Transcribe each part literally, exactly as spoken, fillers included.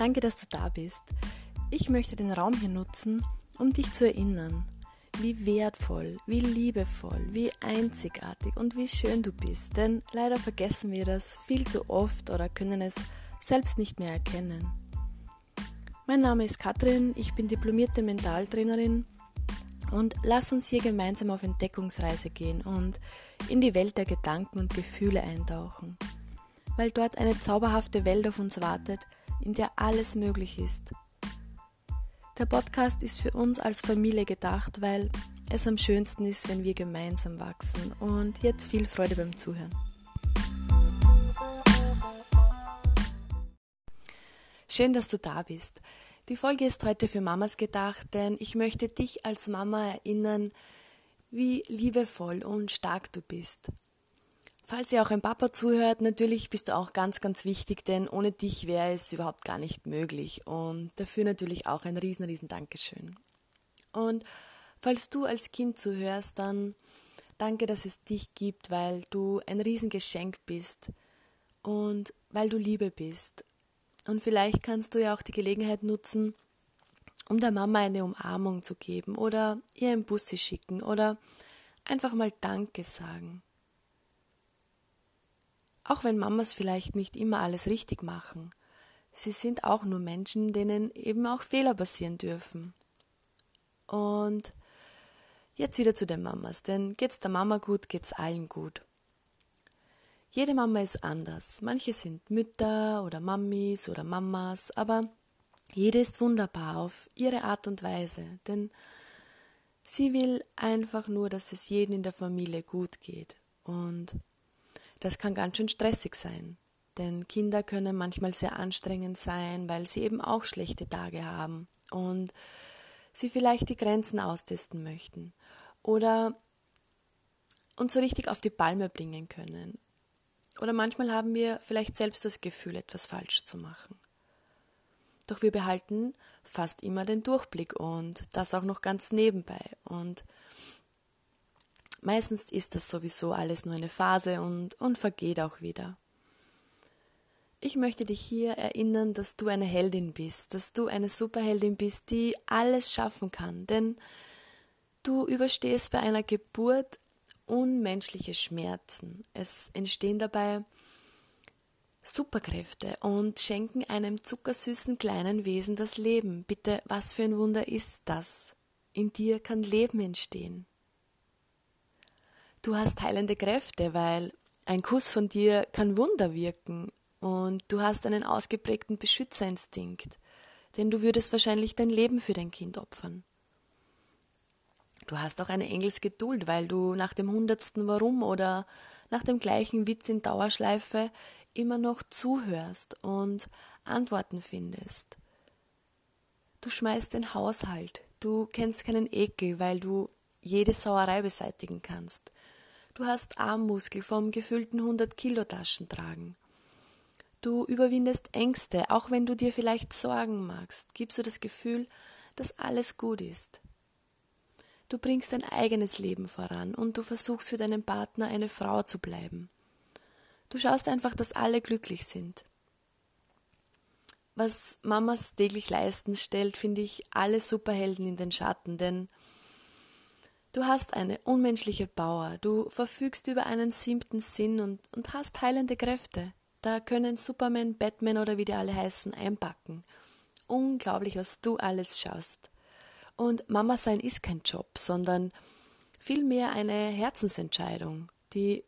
Danke, dass du da bist. Ich möchte den Raum hier nutzen, um dich zu erinnern, wie wertvoll, wie liebevoll, wie einzigartig und wie schön du bist. Denn leider vergessen wir das viel zu oft oder können es selbst nicht mehr erkennen. Mein Name ist Katrin, ich bin diplomierte Mentaltrainerin und lass uns hier gemeinsam auf Entdeckungsreise gehen und in die Welt der Gedanken und Gefühle eintauchen. Weil dort eine zauberhafte Welt auf uns wartet, in der alles möglich ist. Der Podcast ist für uns als Familie gedacht, weil es am schönsten ist, wenn wir gemeinsam wachsen. Und jetzt viel Freude beim Zuhören. Schön, dass du da bist. Die Folge ist heute für Mamas gedacht, denn ich möchte dich als Mama erinnern, wie liebevoll und stark du bist. Falls ihr auch ein Papa zuhört, natürlich bist du auch ganz, ganz wichtig, denn ohne dich wäre es überhaupt gar nicht möglich. Und dafür natürlich auch ein riesen, riesen Dankeschön. Und falls du als Kind zuhörst, dann danke, dass es dich gibt, weil du ein riesen Geschenk bist und weil du Liebe bist. Und vielleicht kannst du ja auch die Gelegenheit nutzen, um der Mama eine Umarmung zu geben oder ihr ein Bussi schicken oder einfach mal Danke sagen. Auch wenn Mamas vielleicht nicht immer alles richtig machen, sie sind auch nur Menschen, denen eben auch Fehler passieren dürfen. Und jetzt wieder zu den Mamas, denn geht's der Mama gut, geht's allen gut. Jede Mama ist anders. Manche sind Mütter oder Mamis oder Mamas, aber jede ist wunderbar auf ihre Art und Weise, denn sie will einfach nur, dass es jedem in der Familie gut geht. Und das kann ganz schön stressig sein, denn Kinder können manchmal sehr anstrengend sein, weil sie eben auch schlechte Tage haben und sie vielleicht die Grenzen austesten möchten oder uns so richtig auf die Palme bringen können. Oder manchmal haben wir vielleicht selbst das Gefühl, etwas falsch zu machen. Doch wir behalten fast immer den Durchblick und das auch noch ganz nebenbei und meistens ist das sowieso alles nur eine Phase und, und vergeht auch wieder. Ich möchte dich hier erinnern, dass du eine Heldin bist, dass du eine Superheldin bist, die alles schaffen kann, denn du überstehst bei einer Geburt unmenschliche Schmerzen. Es entstehen dabei Superkräfte und schenken einem zuckersüßen kleinen Wesen das Leben. Bitte, was für ein Wunder ist das? In dir kann Leben entstehen. Du hast heilende Kräfte, weil ein Kuss von dir kann Wunder wirken und du hast einen ausgeprägten Beschützerinstinkt, denn du würdest wahrscheinlich dein Leben für dein Kind opfern. Du hast auch eine Engelsgeduld, weil du nach dem hundertsten Warum oder nach dem gleichen Witz in Dauerschleife immer noch zuhörst und Antworten findest. Du schmeißt den Haushalt, du kennst keinen Ekel, weil du jede Sauerei beseitigen kannst. Du hast Armmuskel vom gefüllten hundert Kilo Taschen tragen. Du überwindest Ängste, auch wenn du dir vielleicht Sorgen machst, gibst du das Gefühl, dass alles gut ist. Du bringst dein eigenes Leben voran und du versuchst für deinen Partner eine Frau zu bleiben. Du schaust einfach, dass alle glücklich sind. Was Mamas täglich leisten, stellt, finde ich, alle Superhelden in den Schatten, denn du hast eine unmenschliche Power, du verfügst über einen siebten Sinn und, und hast heilende Kräfte. Da können Superman, Batman oder wie die alle heißen, einpacken. Unglaublich, was du alles schaust. Und Mama sein ist kein Job, sondern vielmehr eine Herzensentscheidung. Die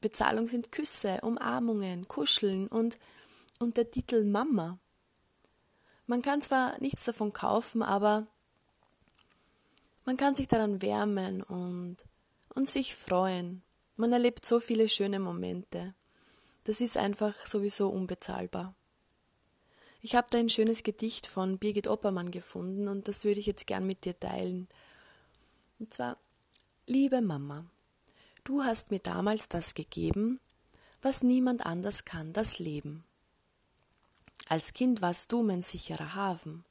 Bezahlung sind Küsse, Umarmungen, Kuscheln und, und der Titel Mama. Man kann zwar nichts davon kaufen, aber man kann sich daran wärmen und, und sich freuen. Man erlebt so viele schöne Momente. Das ist einfach sowieso unbezahlbar. Ich habe da ein schönes Gedicht von Birgit Oppermann gefunden und das würde ich jetzt gern mit dir teilen. Und zwar: Liebe Mama, du hast mir damals das gegeben, was niemand anders kann, das Leben. Als Kind warst du mein sicherer Hafen,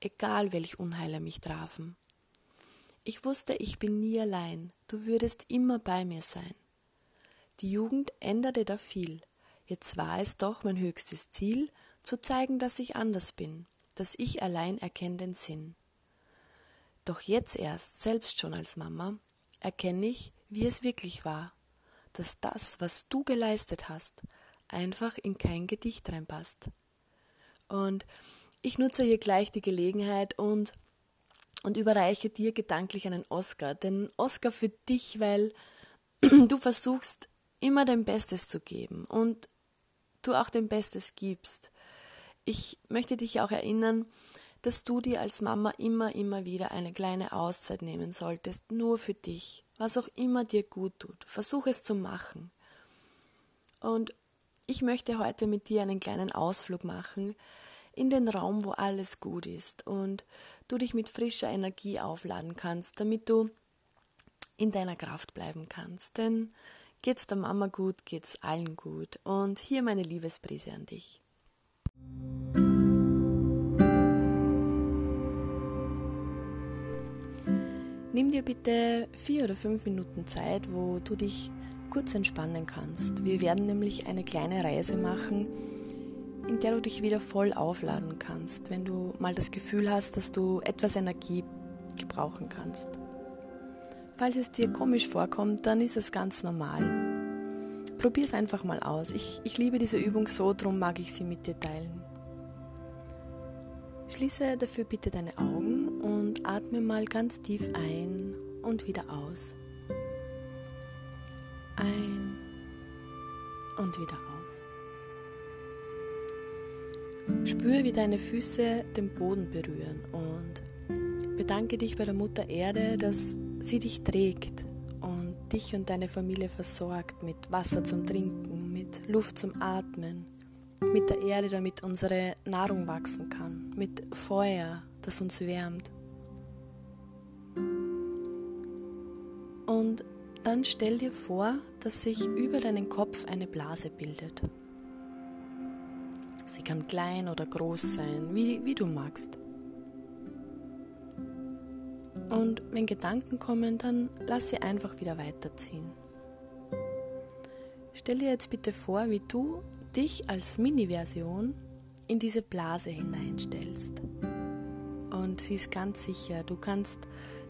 egal welch Unheile mich trafen. Ich wusste, ich bin nie allein, du würdest immer bei mir sein. Die Jugend änderte da viel, jetzt war es doch mein höchstes Ziel, zu zeigen, dass ich anders bin, dass ich allein erkenne den Sinn. Doch jetzt erst, selbst schon als Mama, erkenne ich, wie es wirklich war, dass das, was du geleistet hast, einfach in kein Gedicht reinpasst. Und ich nutze hier gleich die Gelegenheit und, und überreiche dir gedanklich einen Oscar, den Oscar für dich, weil du versuchst, immer dein Bestes zu geben und du auch dein Bestes gibst. Ich möchte dich auch erinnern, dass du dir als Mama immer, immer wieder eine kleine Auszeit nehmen solltest, nur für dich, was auch immer dir gut tut. Versuch es zu machen. Und ich möchte heute mit dir einen kleinen Ausflug machen in den Raum, wo alles gut ist und du dich mit frischer Energie aufladen kannst, damit du in deiner Kraft bleiben kannst. Denn geht's der Mama gut, geht's allen gut. Und hier meine Liebesbrise an dich. Nimm dir bitte vier oder fünf Minuten Zeit, wo du dich kurz entspannen kannst. Wir werden nämlich eine kleine Reise machen, in der du dich wieder voll aufladen kannst, wenn du mal das Gefühl hast, dass du etwas Energie gebrauchen kannst. Falls es dir komisch vorkommt, dann ist es ganz normal. Probier es einfach mal aus. Ich, ich liebe diese Übung so, darum mag ich sie mit dir teilen. Schließe dafür bitte deine Augen und atme mal ganz tief ein und wieder aus. Ein und wieder aus. Spür, wie deine Füße den Boden berühren und bedanke dich bei der Mutter Erde, dass sie dich trägt und dich und deine Familie versorgt mit Wasser zum Trinken, mit Luft zum Atmen, mit der Erde, damit unsere Nahrung wachsen kann, mit Feuer, das uns wärmt. Und dann stell dir vor, dass sich über deinen Kopf eine Blase bildet. Sie kann klein oder groß sein, wie, wie du magst. Und wenn Gedanken kommen, dann lass sie einfach wieder weiterziehen. Stell dir jetzt bitte vor, wie du dich als Mini-Version in diese Blase hineinstellst. Und sie ist ganz sicher, du kannst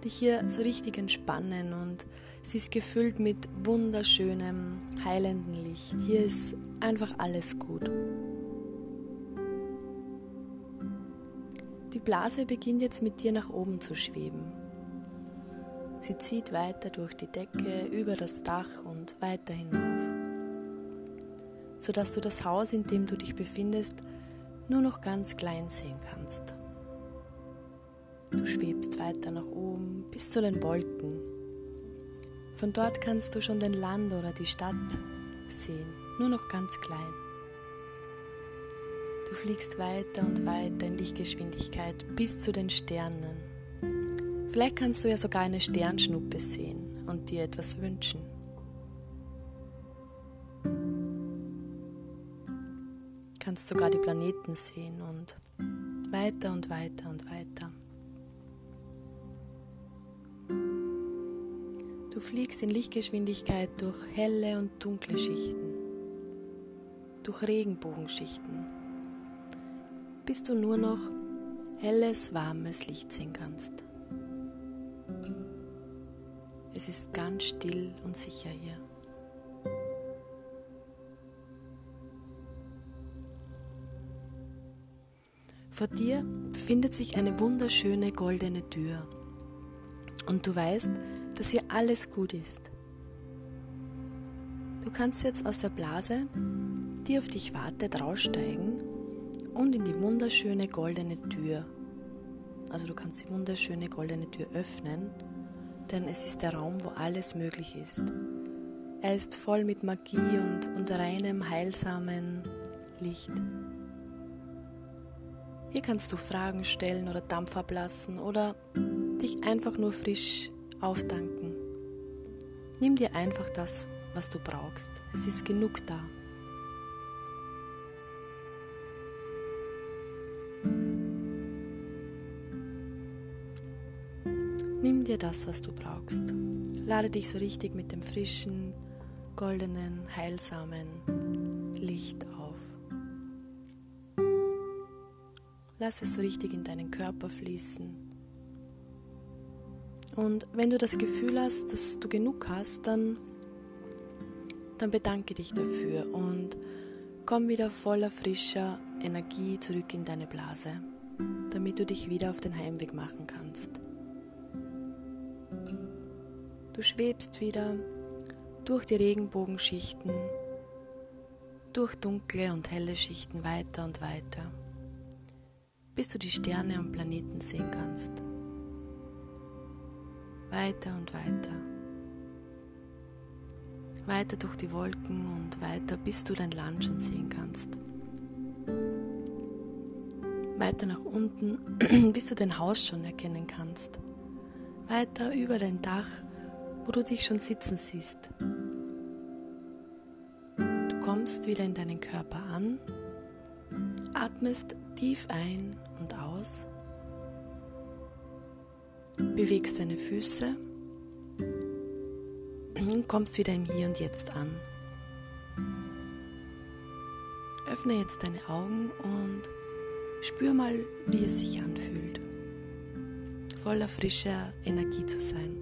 dich hier so richtig entspannen und sie ist gefüllt mit wunderschönem, heilendem Licht. Hier ist einfach alles gut. Die Blase beginnt jetzt mit dir nach oben zu schweben. Sie zieht weiter durch die Decke, über das Dach und weiter hinauf, sodass du das Haus, in dem du dich befindest, nur noch ganz klein sehen kannst. Du schwebst weiter nach oben bis zu den Wolken. Von dort kannst du schon den Land oder die Stadt sehen, nur noch ganz klein. Du fliegst weiter und weiter in Lichtgeschwindigkeit bis zu den Sternen. Vielleicht kannst du ja sogar eine Sternschnuppe sehen und dir etwas wünschen. Du kannst sogar die Planeten sehen und weiter und weiter und weiter. Du fliegst in Lichtgeschwindigkeit durch helle und dunkle Schichten, durch Regenbogenschichten, bis du nur noch helles, warmes Licht sehen kannst. Es ist ganz still und sicher hier. Vor dir befindet sich eine wunderschöne goldene Tür und du weißt, dass hier alles gut ist. Du kannst jetzt aus der Blase, die auf dich wartet, raussteigen und in die wunderschöne goldene Tür. Also du kannst die wunderschöne goldene Tür öffnen, denn es ist der Raum, wo alles möglich ist. Er ist voll mit Magie und, und reinem, heilsamen Licht. Hier kannst du Fragen stellen oder Dampf ablassen oder dich einfach nur frisch auftanken. Nimm dir einfach das, was du brauchst. Es ist genug da. Nimm dir das, was du brauchst. Lade dich so richtig mit dem frischen, goldenen, heilsamen Licht auf. Lass es so richtig in deinen Körper fließen. Und wenn du das Gefühl hast, dass du genug hast, dann, dann bedanke dich dafür und komm wieder voller frischer Energie zurück in deine Blase, damit du dich wieder auf den Heimweg machen kannst. Du schwebst wieder durch die Regenbogenschichten, durch dunkle und helle Schichten weiter und weiter, bis du die Sterne und Planeten sehen kannst. Weiter und weiter. Weiter durch die Wolken und weiter, bis du dein Land schon sehen kannst. Weiter nach unten, bis du dein Haus schon erkennen kannst. Weiter über dein Dach, wo du dich schon sitzen siehst. Du kommst wieder in deinen Körper an, atmest tief ein und aus, bewegst deine Füße und kommst wieder im Hier und Jetzt an. Öffne jetzt deine Augen und spür mal, wie es sich anfühlt, voller frischer Energie zu sein.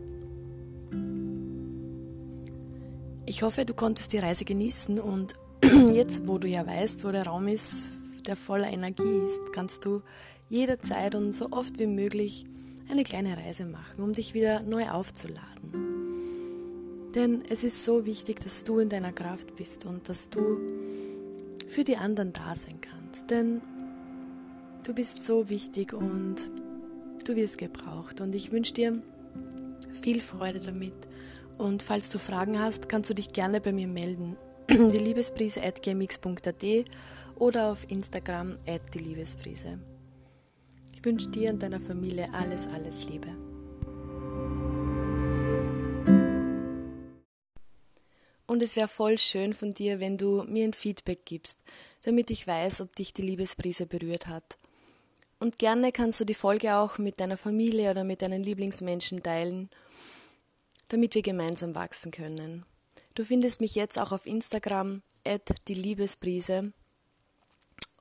Ich hoffe, du konntest die Reise genießen und jetzt, wo du ja weißt, wo der Raum ist, der voller Energie ist, kannst du jederzeit und so oft wie möglich eine kleine Reise machen, um dich wieder neu aufzuladen. Denn es ist so wichtig, dass du in deiner Kraft bist und dass du für die anderen da sein kannst. Denn du bist so wichtig und du wirst gebraucht. Und ich wünsche dir viel Freude damit. Und falls du Fragen hast, kannst du dich gerne bei mir melden. Die Liebesbrise at gmx.at oder auf Instagram at die Liebesbrise. Ich wünsche dir und deiner Familie alles, alles Liebe. Und es wäre voll schön von dir, wenn du mir ein Feedback gibst, damit ich weiß, ob dich die Liebesbrise berührt hat. Und gerne kannst du die Folge auch mit deiner Familie oder mit deinen Lieblingsmenschen teilen, damit wir gemeinsam wachsen können. Du findest mich jetzt auch auf Instagram, at die Liebesbrise.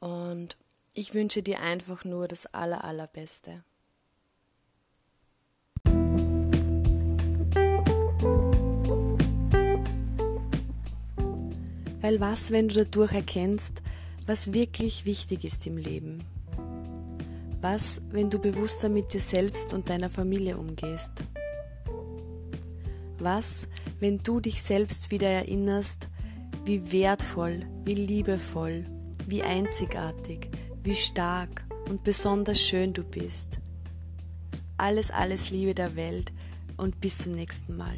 Und ich wünsche dir einfach nur das aller, allerbeste. Weil was, wenn du dadurch erkennst, was wirklich wichtig ist im Leben? Was, wenn du bewusster mit dir selbst und deiner Familie umgehst? Was, wenn du dich selbst wieder erinnerst, wie wertvoll, wie liebevoll, wie einzigartig, wie stark und besonders schön du bist. Alles, alles Liebe der Welt und bis zum nächsten Mal.